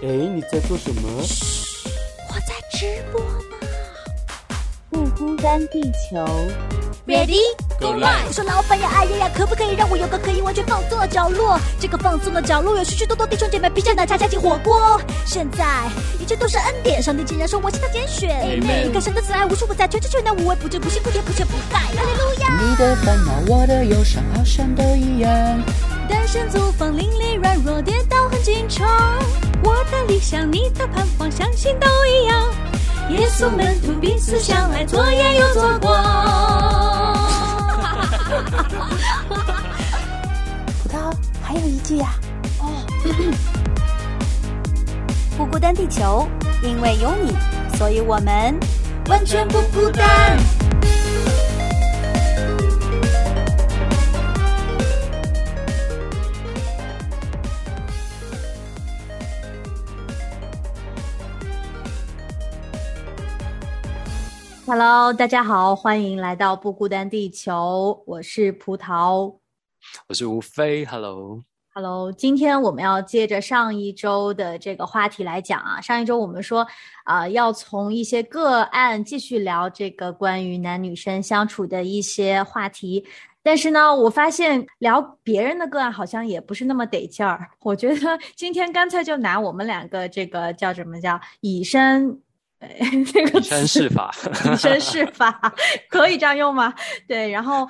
哎，你在做什么？嘘，我在直播呢。不孤单地球 ，Ready。 我说老板呀，哎呀呀，可不可以让我有个可以完全放松的角落？这个放松的角落有许许多多弟兄姐妹披着奶茶加进火锅。现在一切都是恩典，上帝竟然说我是他拣选。你看神的慈爱无处不在，全知全能无微不至，不辛不甜不缺不败。哈利路亚！你的烦恼，我的忧伤，好像都一样。单身租房，邻里软弱，跌倒很紧张。我的理想，你的盼望，相信都一样。耶稣门徒彼此相爱，做盐又做光。 葡萄，还有一句呀、啊！哦，不孤单地球，因为有你，所以我们完全不孤单。Hello， 大家好，欢迎来到不孤单地球，我是葡萄，我是吴飞。Hello， 今天我们要接着上一周的这个话题来讲啊。上一周我们说要从一些个案继续聊这个关于男女生相处的一些话题，但是呢，我发现聊别人的个案好像也不是那么得劲儿。我觉得今天干脆就拿我们两个这个叫什么叫以身。这个以身试法，以身试法可以这样用吗？对，然后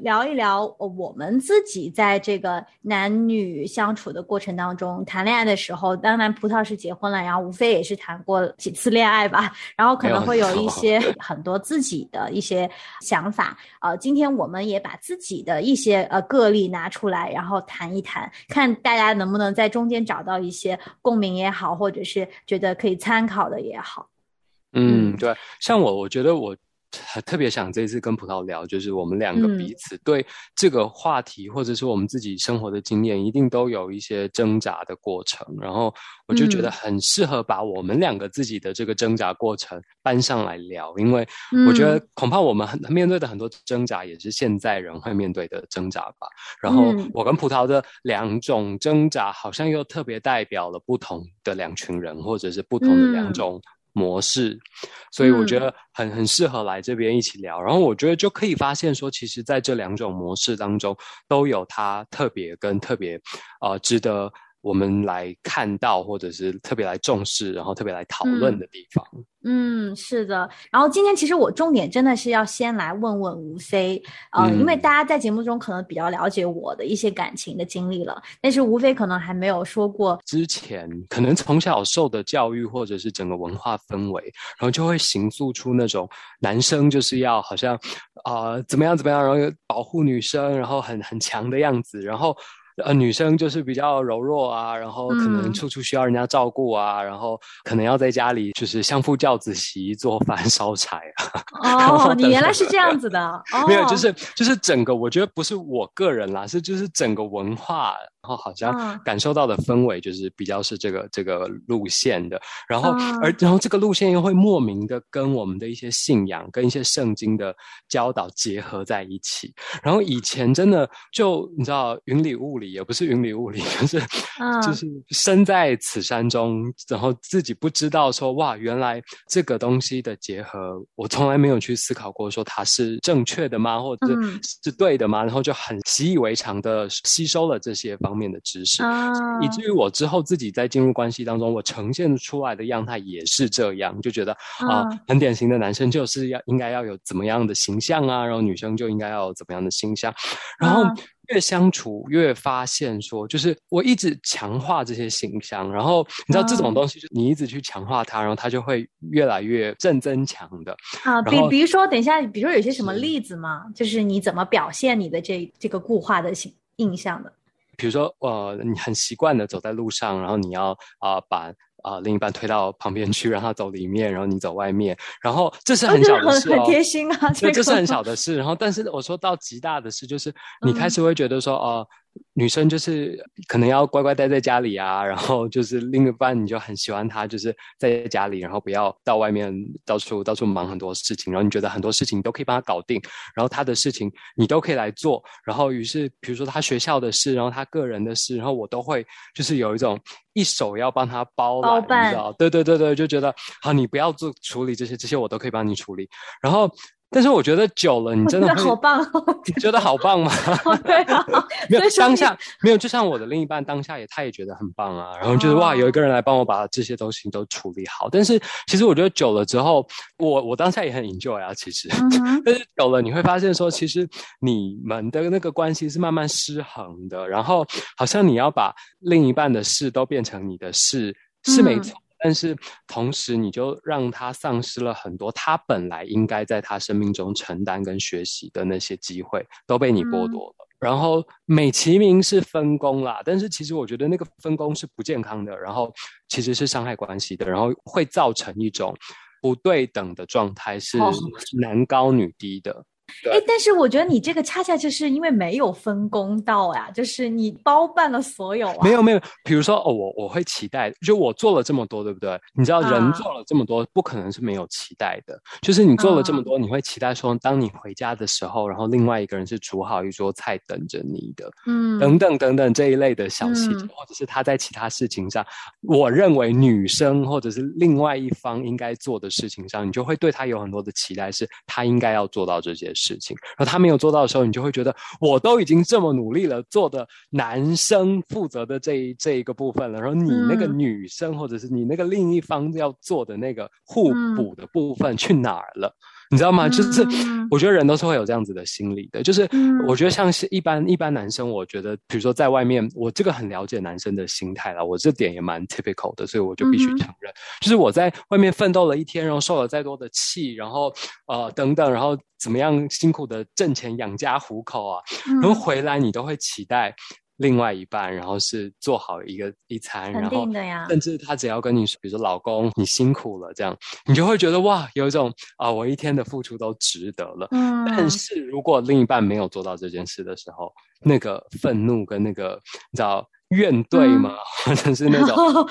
聊一聊我们自己在这个男女相处的过程当中，谈恋爱的时候，当然葡萄是结婚了，然后无非也是谈过几次恋爱吧，然后可能会有一些很多自己的一些想法。今天我们也把自己的一些个例拿出来，然后谈一谈，看大家能不能在中间找到一些共鸣也好，或者是觉得可以参考的也好。嗯，对，像我觉得我特别想这次跟葡萄聊，就是我们两个彼此对这个话题，或者是我们自己生活的经验，一定都有一些挣扎的过程。然后我就觉得很适合把我们两个自己的这个挣扎过程搬上来聊，因为我觉得恐怕我们面对的很多挣扎也是现在人会面对的挣扎吧。然后我跟葡萄的两种挣扎，好像又特别代表了不同的两群人，或者是不同的两种模式，所以我觉得很适合来这边一起聊。然后我觉得就可以发现说，其实在这两种模式当中都有它特别跟特别值得我们来看到，或者是特别来重视，然后特别来讨论的地方。嗯，是的。然后今天其实我重点真的是要先来问问吴飞，因为大家在节目中可能比较了解我的一些感情的经历了，但是吴飞可能还没有说过。之前可能从小受的教育或者是整个文化氛围，然后就会形塑出那种男生就是要好像怎么样怎么样，然后保护女生，然后很强的样子，然后女生就是比较柔弱啊，然后可能处处需要人家照顾啊，然后可能要在家里就是相夫教子、洗衣做饭、烧柴啊。哦，你原来是这样子的。哦，没有，就是整个，我觉得不是我个人啦，就是整个文化，然后好像感受到的氛围就是比较是这个路线的，然后然后这个路线又会莫名的跟我们的一些信仰跟一些圣经的教导结合在一起。然后以前真的就你知道云里雾里，也不是云里雾里，就是身在此山中，然后自己不知道说哇，原来这个东西的结合我从来没有去思考过说它是正确的吗，或者是对的吗，然后就很习以为常的吸收了这些方面的知识，以至于我之后自己在进入关系当中，我呈现出来的样态也是这样，就觉得很典型的男生就是应该要有怎么样的形象啊，然后女生就应该要有怎么样的形象。然后越相处越发现说，就是我一直强化这些形象，然后你知道这种东西，你一直去强化它，然后它就会越来越正增强的啊。比如说，等一下，比如说有些什么例子吗？就是你怎么表现你的这个固化的印象的？比如说你很习惯的走在路上，然后你要把另一半推到旁边去，让他走里面，然后你走外面，然后这是很小的事，很贴心啊，这是很小的事。然后但是我说到极大的事，就是你开始会觉得说女生就是可能要乖乖待在家里啊，然后就是另一半你就很喜欢她，就是在家里，然后不要到外面到处忙很多事情，然后你觉得很多事情都可以帮她搞定，然后她的事情你都可以来做，然后于是比如说她学校的事，然后她个人的事，然后我都会就是有一种一手要帮她包办，你知道，对，就觉得好，你不要做处理这些我都可以帮你处理，然后。但是我觉得久了，你真的好棒、哦，你觉得好棒吗？对啊，没有当下没有，就像我的另一半当下也，他也觉得很棒啊。然后就是、哇，有一个人来帮我把这些东西都处理好。但是其实我觉得久了之后，我当下也很 enjoy 啊，其实。但是久了你会发现说，其实你们的那个关系是慢慢失衡的，然后好像你要把另一半的事都变成你的事，是没错。但是同时你就让他丧失了很多他本来应该在他生命中承担跟学习的那些机会都被你剥夺了、然后美其名是分工啦，但是其实我觉得那个分工是不健康的，然后其实是伤害关系的，然后会造成一种不对等的状态，是男高女低的、但是我觉得你这个恰恰就是因为没有分工到啊，就是你包办了所有啊。没有，比如说我会期待，就我做了这么多，对不对？你知道人做了这么多、不可能是没有期待的，就是你做了这么多、你会期待说当你回家的时候，然后另外一个人是煮好一桌菜等着你的，等等这一类的小细节、或者是他在其他事情上，我认为女生或者是另外一方应该做的事情上，你就会对他有很多的期待，是他应该要做到这些事情，然后他没有做到的时候，你就会觉得我都已经这么努力了，做的男生负责的这一个部分了，然后你那个女生或者是你那个另一方要做的那个互补的部分去哪儿了？你知道吗？就是我觉得人都是会有这样子的心理的，就是我觉得像是一般男生，我觉得比如说在外面，我这个很了解男生的心态啦，我这点也蛮 typical 的，所以我就必须承认，就是我在外面奋斗了一天，然后受了再多的气，然后等等，然后怎么样辛苦的挣钱养家糊口啊，然后回来你都会期待另外一半，然后是做好一餐，然后甚至他只要跟你说，比如说老公你辛苦了这样，你就会觉得哇，有一种啊我一天的付出都值得了。但是如果另一半没有做到这件事的时候，那个愤怒跟那个你知道怨怼嘛，或者是那种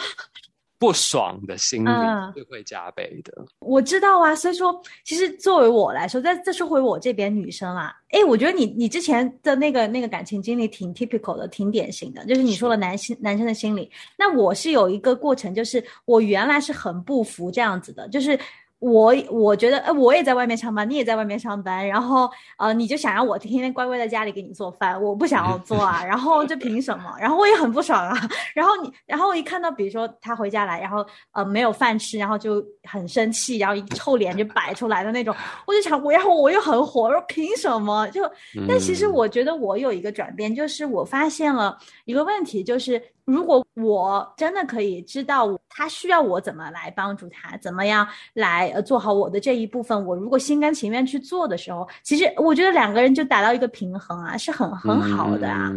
不爽的心理是会加倍的。我知道啊，所以说其实作为我来说，但这是回我这边女生啦、我觉得你之前的那个感情经历挺 typical 的，挺典型的，就是你说了男生的心理。那我是有一个过程，就是我原来是很不服这样子的，就是我觉得我也在外面上班，你也在外面上班，然后你就想让我天天乖乖在家里给你做饭，我不想要做啊，然后这凭什么？然后我也很不爽啊，然后一看到比如说他回家来，然后没有饭吃，然后就很生气，然后一臭脸就摆出来的那种，我就想，然后我又很火，我说凭什么？就但其实我觉得我有一个转变，就是我发现了一个问题，就是如果我真的可以知道他需要我怎么来帮助他，怎么样来做好我的这一部分，我如果心甘情愿去做的时候，其实我觉得两个人就达到一个平衡啊，是很好的啊。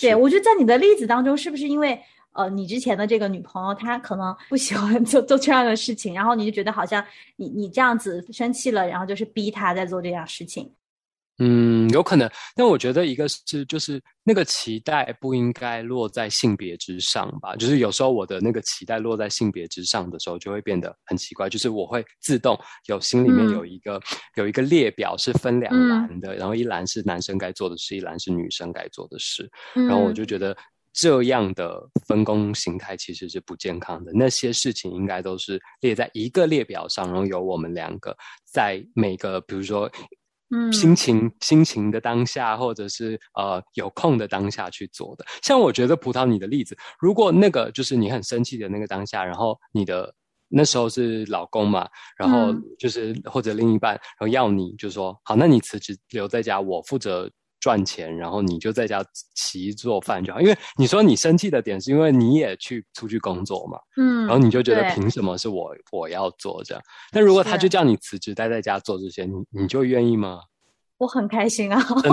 对，我觉得在你的例子当中，是不是因为你之前的这个女朋友她可能不喜欢做这样的事情，然后你就觉得好像你这样子生气了，然后就是逼她在做这样事情。有可能，但我觉得一个是就是那个期待不应该落在性别之上吧，就是有时候我的那个期待落在性别之上的时候，就会变得很奇怪，就是我会自动有心里面有一个列表是分两栏的，然后一栏是男生该做的事，一栏是女生该做的事，然后我就觉得这样的分工形态其实是不健康的，那些事情应该都是列在一个列表上，然后有我们两个在每个比如说心情的当下，或者是有空的当下去做的。像我觉得葡萄你的例子，如果那个就是你很生气的那个当下，然后你的那时候是老公嘛，然后就是或者另一半，然后要你就说好，那你辞职留在家，我负责赚钱，然后你就在家洗衣做饭就好。因为你说你生气的点是因为你也出去工作嘛，然后你就觉得凭什么是我要做这样。但如果他就叫你辞职待在家做这些，你就愿意吗？我很开心啊，我就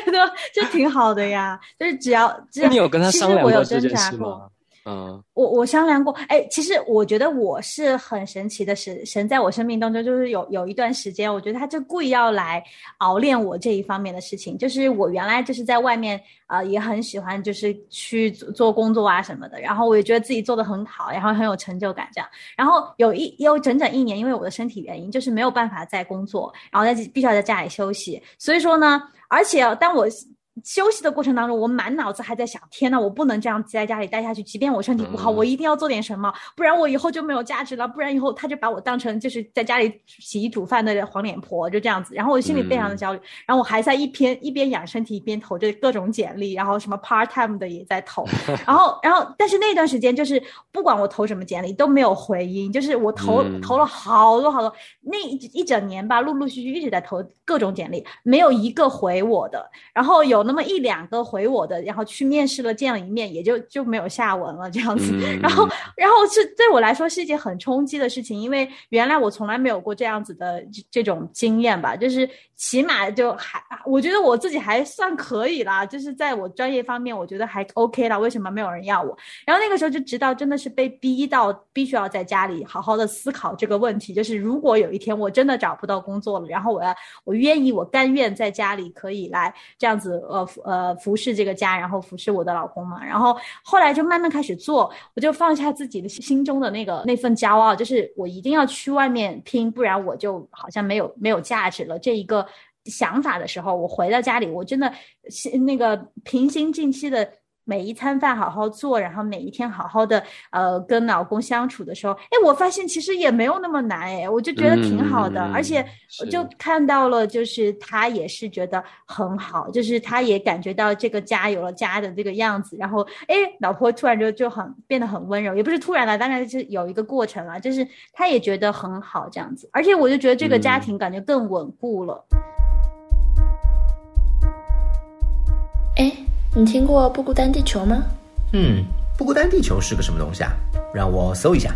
觉得这挺好的呀，就是只要你有跟他商量过这件事吗？嗯，我商量过，哎，其实我觉得我是很神奇的神在我生命当中，就是有一段时间，我觉得他就故意要来熬练我这一方面的事情。就是我原来就是在外面也很喜欢就是去做工作啊什么的，然后我也觉得自己做得很好，然后很有成就感这样。然后有整整一年，因为我的身体原因，就是没有办法再工作，然后必须要在家里休息。所以说呢，而且当我休息的过程当中，我满脑子还在想，天哪，我不能这样在家里待下去，即便我身体不好，我一定要做点什么，不然我以后就没有价值了，不然以后他就把我当成就是在家里洗衣煮饭的黄脸婆，就这样子。然后我心里非常的焦虑，然后我还在一边养身体一边投着各种简历，然后什么 part time 的也在投，然后但是那段时间就是不管我投什么简历都没有回音，就是我投了好多那一整年吧，陆陆续续一直在投各种简历，没有一个回我的，然后有那么一两个回我的，然后去面试了，见了一面，也就没有下文了这样子。然后是对我来说是一件很冲击的事情，因为原来我从来没有过这样子的这种经验吧，就是起码就还我觉得我自己还算可以啦，就是在我专业方面我觉得还 OK 啦，为什么没有人要我？然后那个时候就直到真的是被逼到必须要在家里好好的思考这个问题，就是如果有一天我真的找不到工作了，然后我愿意，我甘愿在家里可以来这样子服侍这个家，然后服侍我的老公嘛。然后后来就慢慢开始做，我就放下自己的心中的那份骄傲，就是我一定要去外面拼，不然我就好像没有价值了这一个想法的时候，我回到家里，我真的那个平心静气的每一餐饭好好做，然后每一天好好的跟老公相处的时候，哎，我发现其实也没有那么难，哎，我就觉得挺好的，而且我就看到了，就是他也是觉得很好，就是他也感觉到这个家有了家的这个样子，然后哎，老婆突然就很变得很温柔，也不是突然了，当然是有一个过程了，就是他也觉得很好这样子，而且我就觉得这个家庭感觉更稳固了。哎，你听过不孤单地球吗？不孤单地球是个什么东西啊？让我搜一下。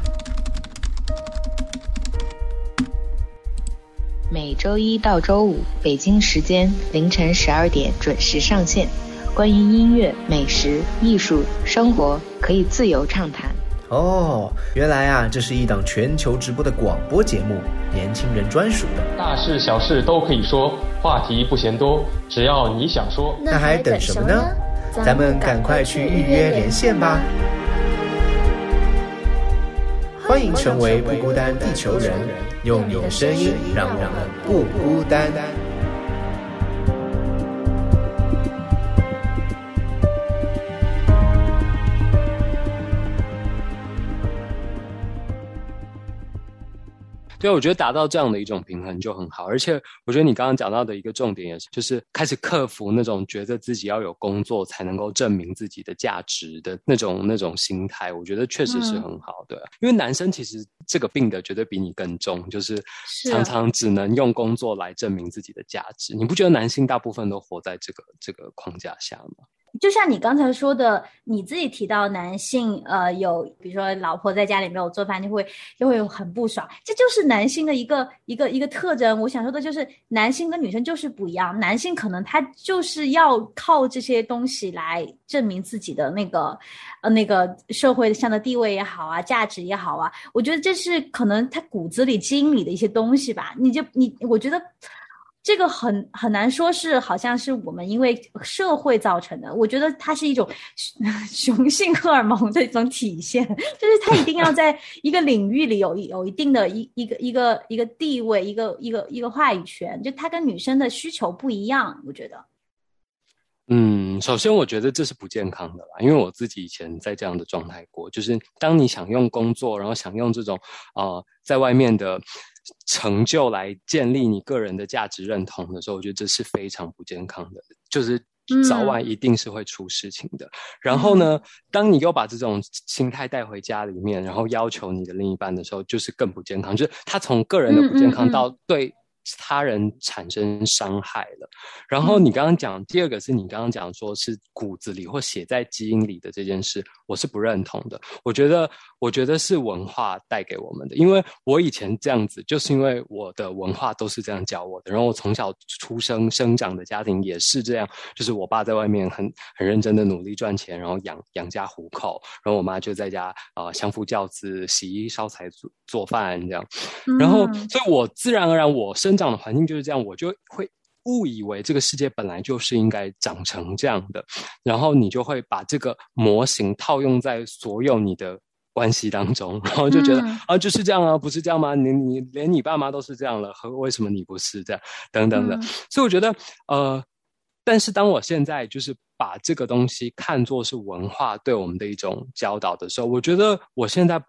每周一到周五北京时间凌晨12点准时上线，关于音乐、美食、艺术、生活可以自由畅谈。哦，原来啊，这是一档全球直播的广播节目，年轻人专属的，大事小事都可以说，话题不嫌多，只要你想说，那还等什么呢？咱们赶快去预约连线吧！欢迎成为不孤单地球人，用你的声音让我们不孤单。对，我觉得达到这样的一种平衡就很好，而且我觉得你刚刚讲到的一个重点也是，就是开始克服那种觉得自己要有工作才能够证明自己的价值的那种心态，我觉得确实是很好的。因为男生其实这个病的绝对比你更重，就是常常只能用工作来证明自己的价值。你不觉得男性大部分都活在这个框架下吗？就像你刚才说的，你自己提到男性有比如说老婆在家里没有做饭就会有很不爽，这就是男性的一个特征。我想说的就是男性跟女生就是不一样，男性可能他就是要靠这些东西来证明自己的那个社会上的地位也好啊，价值也好啊，我觉得这是可能他骨子里基因里的一些东西吧。我觉得这个很难说是好像是我们因为社会造成的，我觉得它是一种雄性荷尔蒙的一种体现，就是它一定要在一个领域里有一定的一个地位，一个话语权，就它跟女生的需求不一样，我觉得。首先我觉得这是不健康的啦，因为我自己以前在这样的状态过，就是当你想用工作，然后想用这种在外面的成就来建立你个人的价值认同的时候，我觉得这是非常不健康的，就是早晚一定是会出事情的。然后呢，当你又把这种心态带回家里面，然后要求你的另一半的时候，就是更不健康，就是他从个人的不健康到对他人产生伤害了。然后你刚刚讲第二个是你刚刚讲说是骨子里或写在基因里的这件事，我是不认同的。我觉得是文化带给我们的，因为我以前这样子就是因为我的文化都是这样教我的，然后我从小出生生长的家庭也是这样，就是我爸在外面很认真的努力赚钱，然后养家糊口，然后我妈就在家相夫教子，洗衣烧柴做饭这样。然后所以我自然而然我生长的环境就是这样，我就会误以为这个世界本来就是应该长成这样的，然后你就会把这个模型套用在所有你的关系当中，然后就觉得就是这样啊，不是这样吗？你连你爸妈都是这样了，为什么你不是这样等等的。所以我觉得但是当我现在就是把这个东西看作是文化对我们的一种教导的时候，我觉得我现在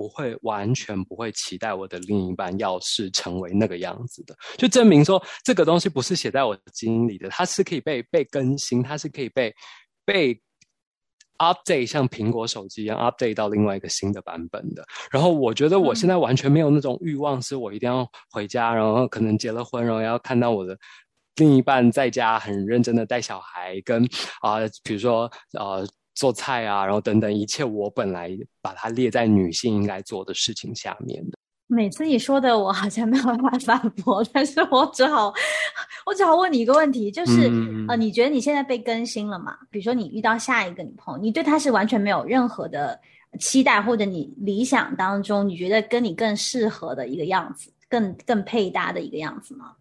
完全不会期待我的另一半要是成为那个样子的，就证明说这个东西不是写在我基因里的，它是可以被更新，它是可以被update， 像苹果手机一样 update 到另外一个新的版本的。然后我觉得我现在完全没有那种欲望是我一定要回家，然后可能结了婚，然后要看到我的另一半在家很认真的带小孩跟比如说做菜啊，然后等等一切我本来把它列在女性应该做的事情下面的。每次你说的我好像没有办法反驳，但是我只好问你一个问题，就是你觉得你现在被更新了吗？比如说你遇到下一个女朋友，你对她是完全没有任何的期待，或者你理想当中你觉得跟你更适合的一个样子，更配搭的一个样子吗？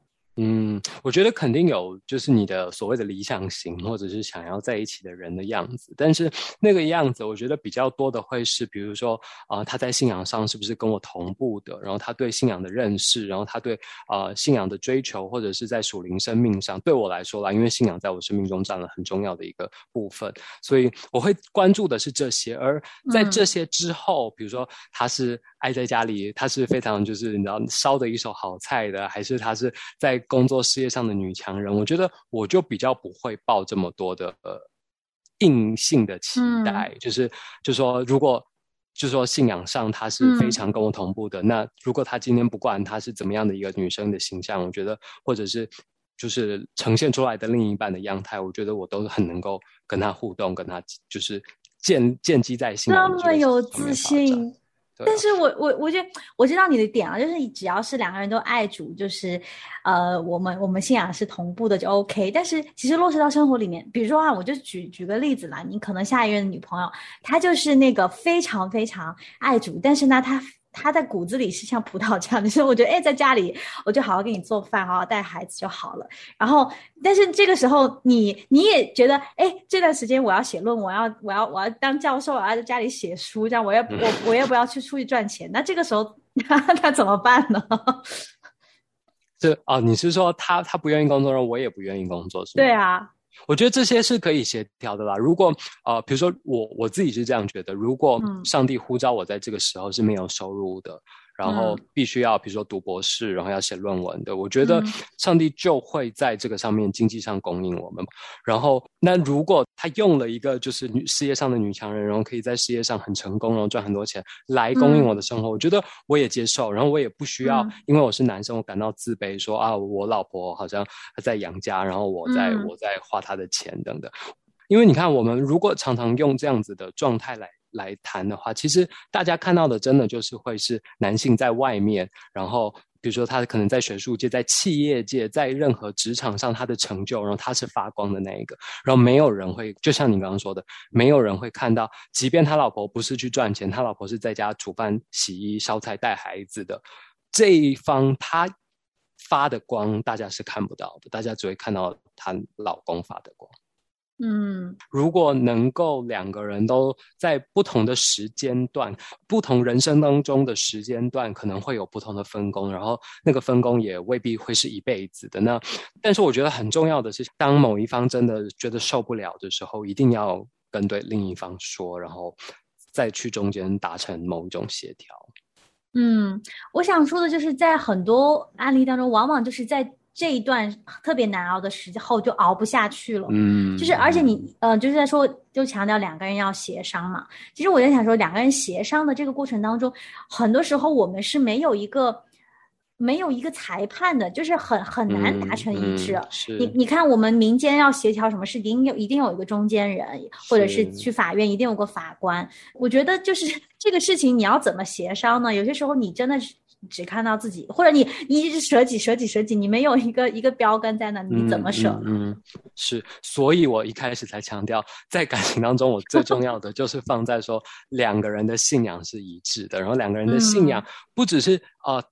我觉得肯定有，就是你的所谓的理想型或者是想要在一起的人的样子，但是那个样子我觉得比较多的会是比如说他在信仰上是不是跟我同步的，然后他对信仰的认识，然后他对信仰的追求，或者是在属灵生命上，对我来说啦，因为信仰在我生命中占了很重要的一个部分，所以我会关注的是这些。而在这些之后，比如说他是爱在家里，她是非常就是你知道烧的一手好菜的，还是她是在工作事业上的女强人，我觉得我就比较不会抱这么多的硬性的期待，就是说如果就是说信仰上她是非常跟我同步的，那如果她今天不管她是怎么样的一个女生的形象，我觉得或者是就是呈现出来的另一半的样态，我觉得我都很能够跟她互动，跟她就是建基在信仰的这么有自信。但是我觉得我知道你的点了，就是只要是两个人都爱主，就是我们信仰是同步的就 OK。 但是其实落实到生活里面，比如说我就举个例子啦，你可能下一任女朋友她就是那个非常非常爱主，但是呢她在骨子里是像葡萄这样，就是我觉得在家里我就好好给你做饭，好好带孩子就好了。然后但是这个时候你也觉得这段时间我要写论文，我要当教授，我要在家里写书，这样我也不要去出去赚钱。那这个时候他怎么办呢？是你是说他不愿意工作，然后我也不愿意工作是吗？对啊，我觉得这些是可以协调的啦。如果比如说我自己是这样觉得，如果上帝呼召我在这个时候是没有收入的，然后必须要比如说读博士，然后要写论文的，我觉得上帝就会在这个上面经济上供应我们。然后那如果他用了一个就是事业上的女强人，然后可以在事业上很成功，然后赚很多钱来供应我的生活，我觉得我也接受。然后我也不需要因为我是男生我感到自卑，说我老婆好像在养家，然后我在花她的钱等等。因为你看我们如果常常用这样子的状态来谈的话，其实大家看到的真的就是会是男性在外面，然后比如说他可能在学术界，在企业界，在任何职场上他的成就，然后他是发光的那一个，然后没有人会就像你刚刚说的，没有人会看到即便他老婆不是去赚钱，他老婆是在家煮饭洗衣烧菜带孩子的这一方，他发的光大家是看不到的，大家只会看到他老公发的光。如果能够两个人都在不同的时间段，不同人生当中的时间段可能会有不同的分工，然后那个分工也未必会是一辈子的。但是我觉得很重要的是，当某一方真的觉得受不了的时候，一定要跟对另一方说，然后再去中间达成某一种协调。我想说的就是在很多案例当中，往往就是在这一段特别难熬的时候就熬不下去了。就是而且你就是在说就强调两个人要协商嘛，其实我在想说两个人协商的这个过程当中，很多时候我们是没有一个没有一个裁判的，就是很难达成一致。你看我们民间要协调什么事情，一定有一个中间人，或者是去法院一定有个法官。我觉得就是这个事情你要怎么协商呢？有些时候你真的是只看到自己，或者你一直舍己，你没有一个标杆在那，你怎么舍呢？是，所以我一开始才强调，在感情当中我最重要的就是放在说两个人的信仰是一致的，然后两个人的信仰不只是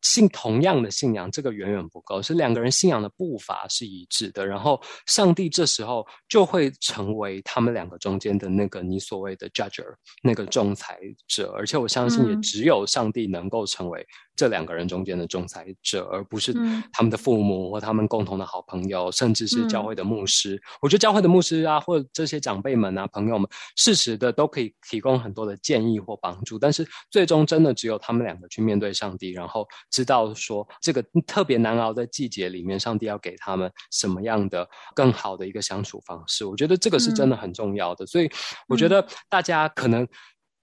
信同样的信仰，这个远远不够，是两个人信仰的步伐是一致的，然后上帝这时候就会成为他们两个中间的那个你所谓的 judger， 那个仲裁者，而且我相信也只有上帝能够成为这两个人中间的仲裁者，而不是他们的父母或他们共同的好朋友，甚至是教会的牧师。我觉得教会的牧师啊，或者这些长辈们啊、朋友们，适时的都可以提供很多的建议或帮助，但是最终真的只有他们两个去面对上帝，然后知道说这个特别难熬的季节里面上帝要给他们什么样的更好的一个相处方式。我觉得这个是真的很重要的，所以我觉得大家可能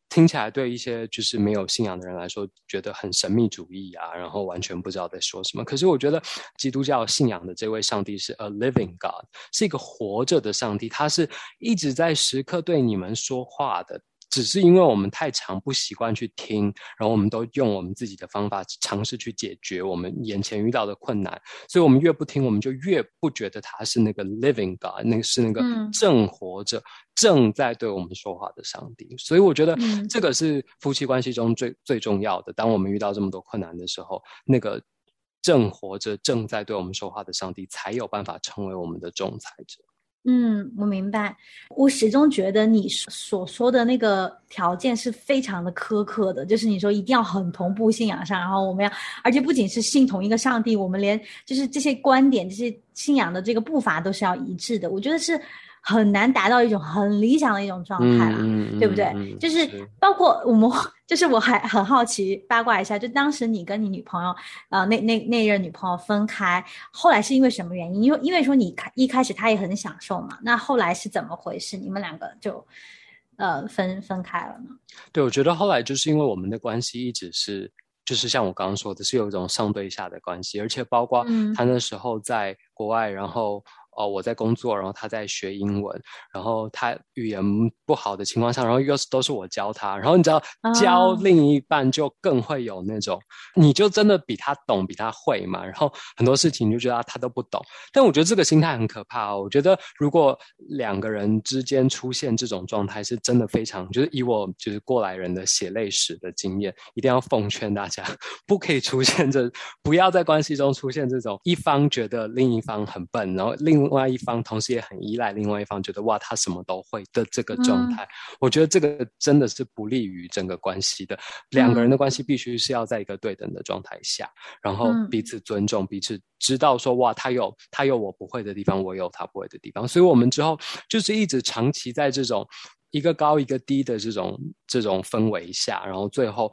听起来对一些就是没有信仰的人来说觉得很神秘主义啊，然后完全不知道在说什么，可是我觉得基督教信仰的这位上帝是 a living God， 是一个活着的上帝，他是一直在时刻对你们说话的，只是因为我们太常不习惯去听，然后我们都用我们自己的方法尝试去解决我们眼前遇到的困难，所以我们越不听我们就越不觉得他是那个 living God， 那个是那个正活着正在对我们说话的上帝。所以我觉得这个是夫妻关系中最重要的，当我们遇到这么多困难的时候，那个正活着正在对我们说话的上帝才有办法成为我们的仲裁者。我明白。我始终觉得你所说的那个条件是非常的苛刻的，就是你说一定要很同步信仰上，然后我们要，而且不仅是信同一个上帝，我们连就是这些观点、这些信仰的这个步伐都是要一致的。我觉得是很难达到一种很理想的一种状态了，对不对？就是包括我们，就是我还很好奇八卦一下，就当时你跟你女朋友，那任女朋友分开，后来是因为什么原因？因为说你一开始她也很享受嘛，那后来是怎么回事？你们两个就分开了呢？对，我觉得后来就是因为我们的关系一直是，就是像我刚刚说的，是有一种上对下的关系，而且包括她那时候在国外，然后我在工作，然后他在学英文，然后他语言不好的情况下，然后又都是我教他，然后你知道教另一半就更会有那种你就真的比他懂比他会嘛，然后很多事情你就觉得他都不懂，但我觉得这个心态很可怕我觉得如果两个人之间出现这种状态是真的非常，就是以我就是过来人的血泪史的经验，一定要奉劝大家不可以出现不要在关系中出现这种一方觉得另一方很笨，然后另外一方同时也很依赖另外一方觉得哇他什么都会的这个状态，我觉得这个真的是不利于整个关系的。两个人的关系必须是要在一个对等的状态下，然后彼此尊重，彼此知道说哇他有我不会的地方，我有他不会的地方，所以我们之后就是一直长期在这种一个高一个低的这种氛围下，然后最后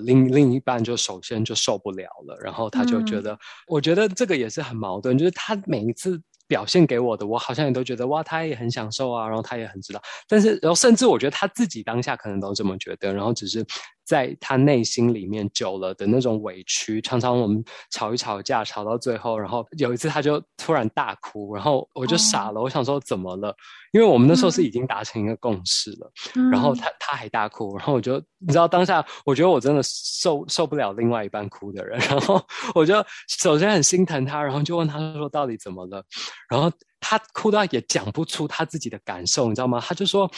另一半就首先就受不了了，然后他就觉得我觉得这个也是很矛盾，就是他每一次表现给我的，我好像也都觉得哇他也很享受啊，然后他也很知道，但是然后甚至我觉得他自己当下可能都这么觉得，然后只是在他内心里面久了的那种委屈，常常我们吵架吵到最后，然后有一次他就突然大哭，然后我就傻了，我想说怎么了，因为我们那时候是已经达成一个共识了，然后他还大哭，然后我就你知道当下我觉得我真的受不了另外一半哭的人，然后我就首先很心疼他，然后就问他说到底怎么了，然后他哭到也讲不出他自己的感受，你知道吗？他就说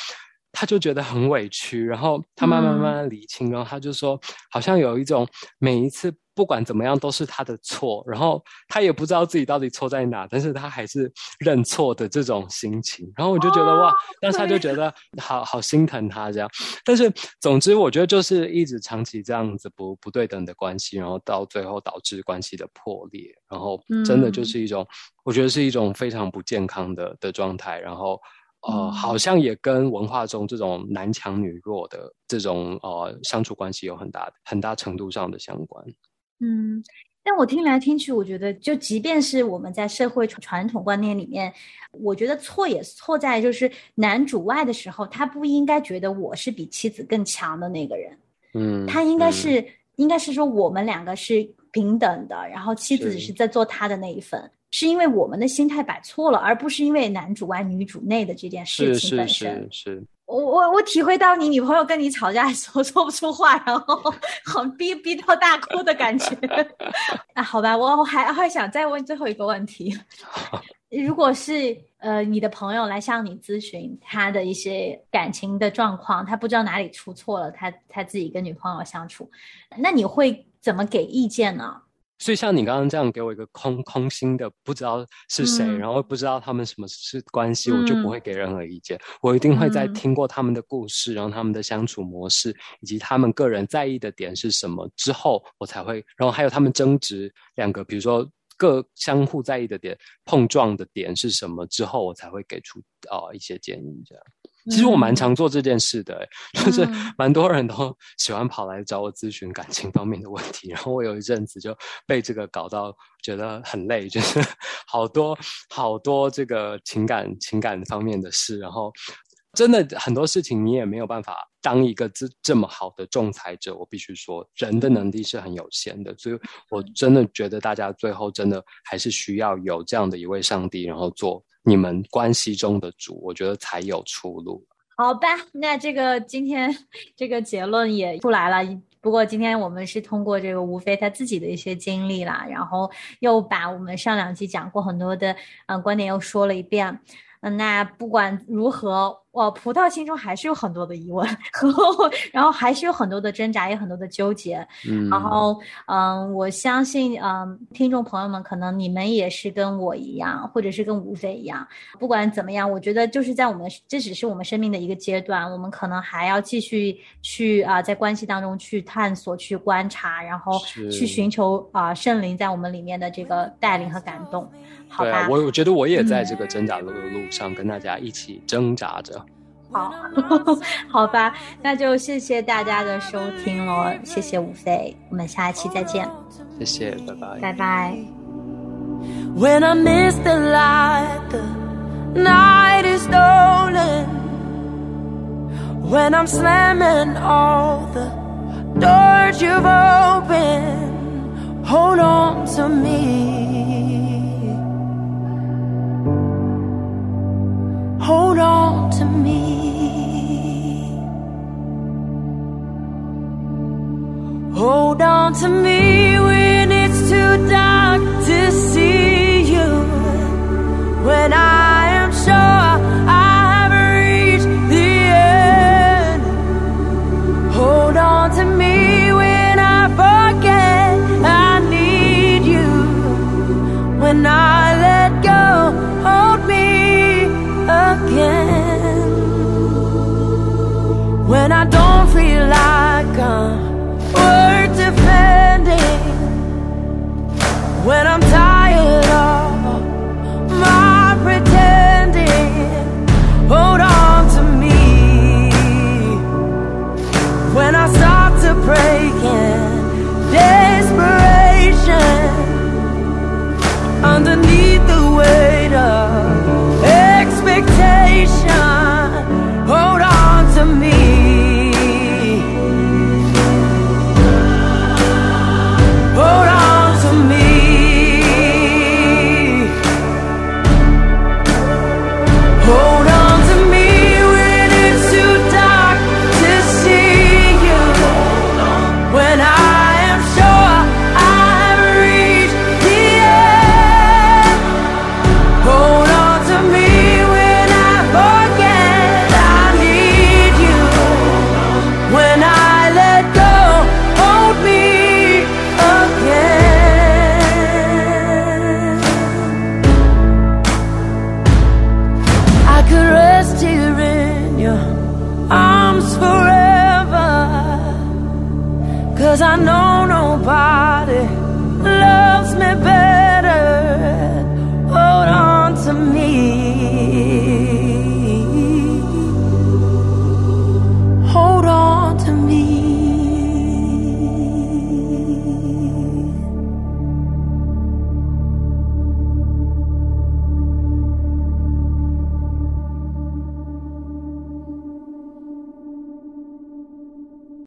他就觉得很委屈，然后他慢慢理清，然后他就说好像有一种每一次不管怎么样都是他的错，然后他也不知道自己到底错在哪，但是他还是认错的这种心情，然后我就觉得哇当时他就觉得好心疼他这样。但是总之我觉得就是一直长期这样子不对等的关系，然后到最后导致关系的破裂，然后真的就是一种我觉得是一种非常不健康的状态，然后好像也跟文化中这种男强女弱的这种相处关系有很大程度上的相关。但我听来听去我觉得就即便是我们在社会传统观念里面，我觉得错也错在就是男主外的时候，他不应该觉得我是比妻子更强的那个人，他应该是说我们两个是平等的，然后妻子只是在做她的那一份，是因为我们的心态摆错了，而不是因为男主外女主内的这件事情本身。是我体会到你女朋友跟你吵架的时候说不出话，然后很逼到大哭的感觉。那好吧，我还想再问最后一个问题。如果是你的朋友来向你咨询他的一些感情的状况，他不知道哪里出错了，他自己跟女朋友相处，那你会怎么给意见呢？所以像你刚刚这样给我一个空心的不知道是谁、然后不知道他们什么是关系、我就不会给任何意见，我一定会在听过他们的故事、然后他们的相处模式以及他们个人在意的点是什么之后，我才会，然后还有他们争执两个比如说各相互在意的点碰撞的点是什么之后，我才会给出、一些建议这样。其实我蛮常做这件事的、就是蛮多人都喜欢跑来找我咨询感情方面的问题，然后我有一阵子就被这个搞到觉得很累，就是好多这个情感方面的事，然后真的很多事情你也没有办法当一个这么好的仲裁者，我必须说人的能力是很有限的，所以我真的觉得大家最后真的还是需要有这样的一位上帝，然后做你们关系中的主，我觉得才有出路。好吧，那这个今天这个结论也出来了，不过今天我们是通过这个吴飞他自己的一些经历啦，然后又把我们上两期讲过很多的观点又说了一遍。那不管如何，葡萄心中还是有很多的疑问，然后还是有很多的挣扎，也很多的纠结。然后我相信听众朋友们可能你们也是跟我一样，或者是跟吴飞一样，不管怎么样，我觉得就是在我们这只是我们生命的一个阶段，我们可能还要继续去在关系当中去探索，去观察，然后去寻求圣灵在我们里面的这个带领和感动。好吧，对啊，我觉得我也在这个挣扎的路上跟大家一起挣扎着。好好吧，那就谢谢大家的收听咯，谢谢吴飞，我们下一期再见。谢谢，拜拜，拜拜。 When I miss the light, the night is stolen. When I'm slamming all the doors you've opened, hold on to me, hold on to me, hold on to me when it's too dark to see you, when I am sure I haven't reached the end, hold on to me when I forget I need you, when I let go, hold me again, when I don't feel like I'm worth defending, when I'm tired of my pretending, hold on to me, when I start to break in desperation, underneath the weight of expectation, hold on to me, hold on to me, hold on to me when it's too dark to see you, when I am sure I've reached the end, hold on to me when I forget I need you, when I let go, hold me again. I could rest here in your arms forever, 'cause I know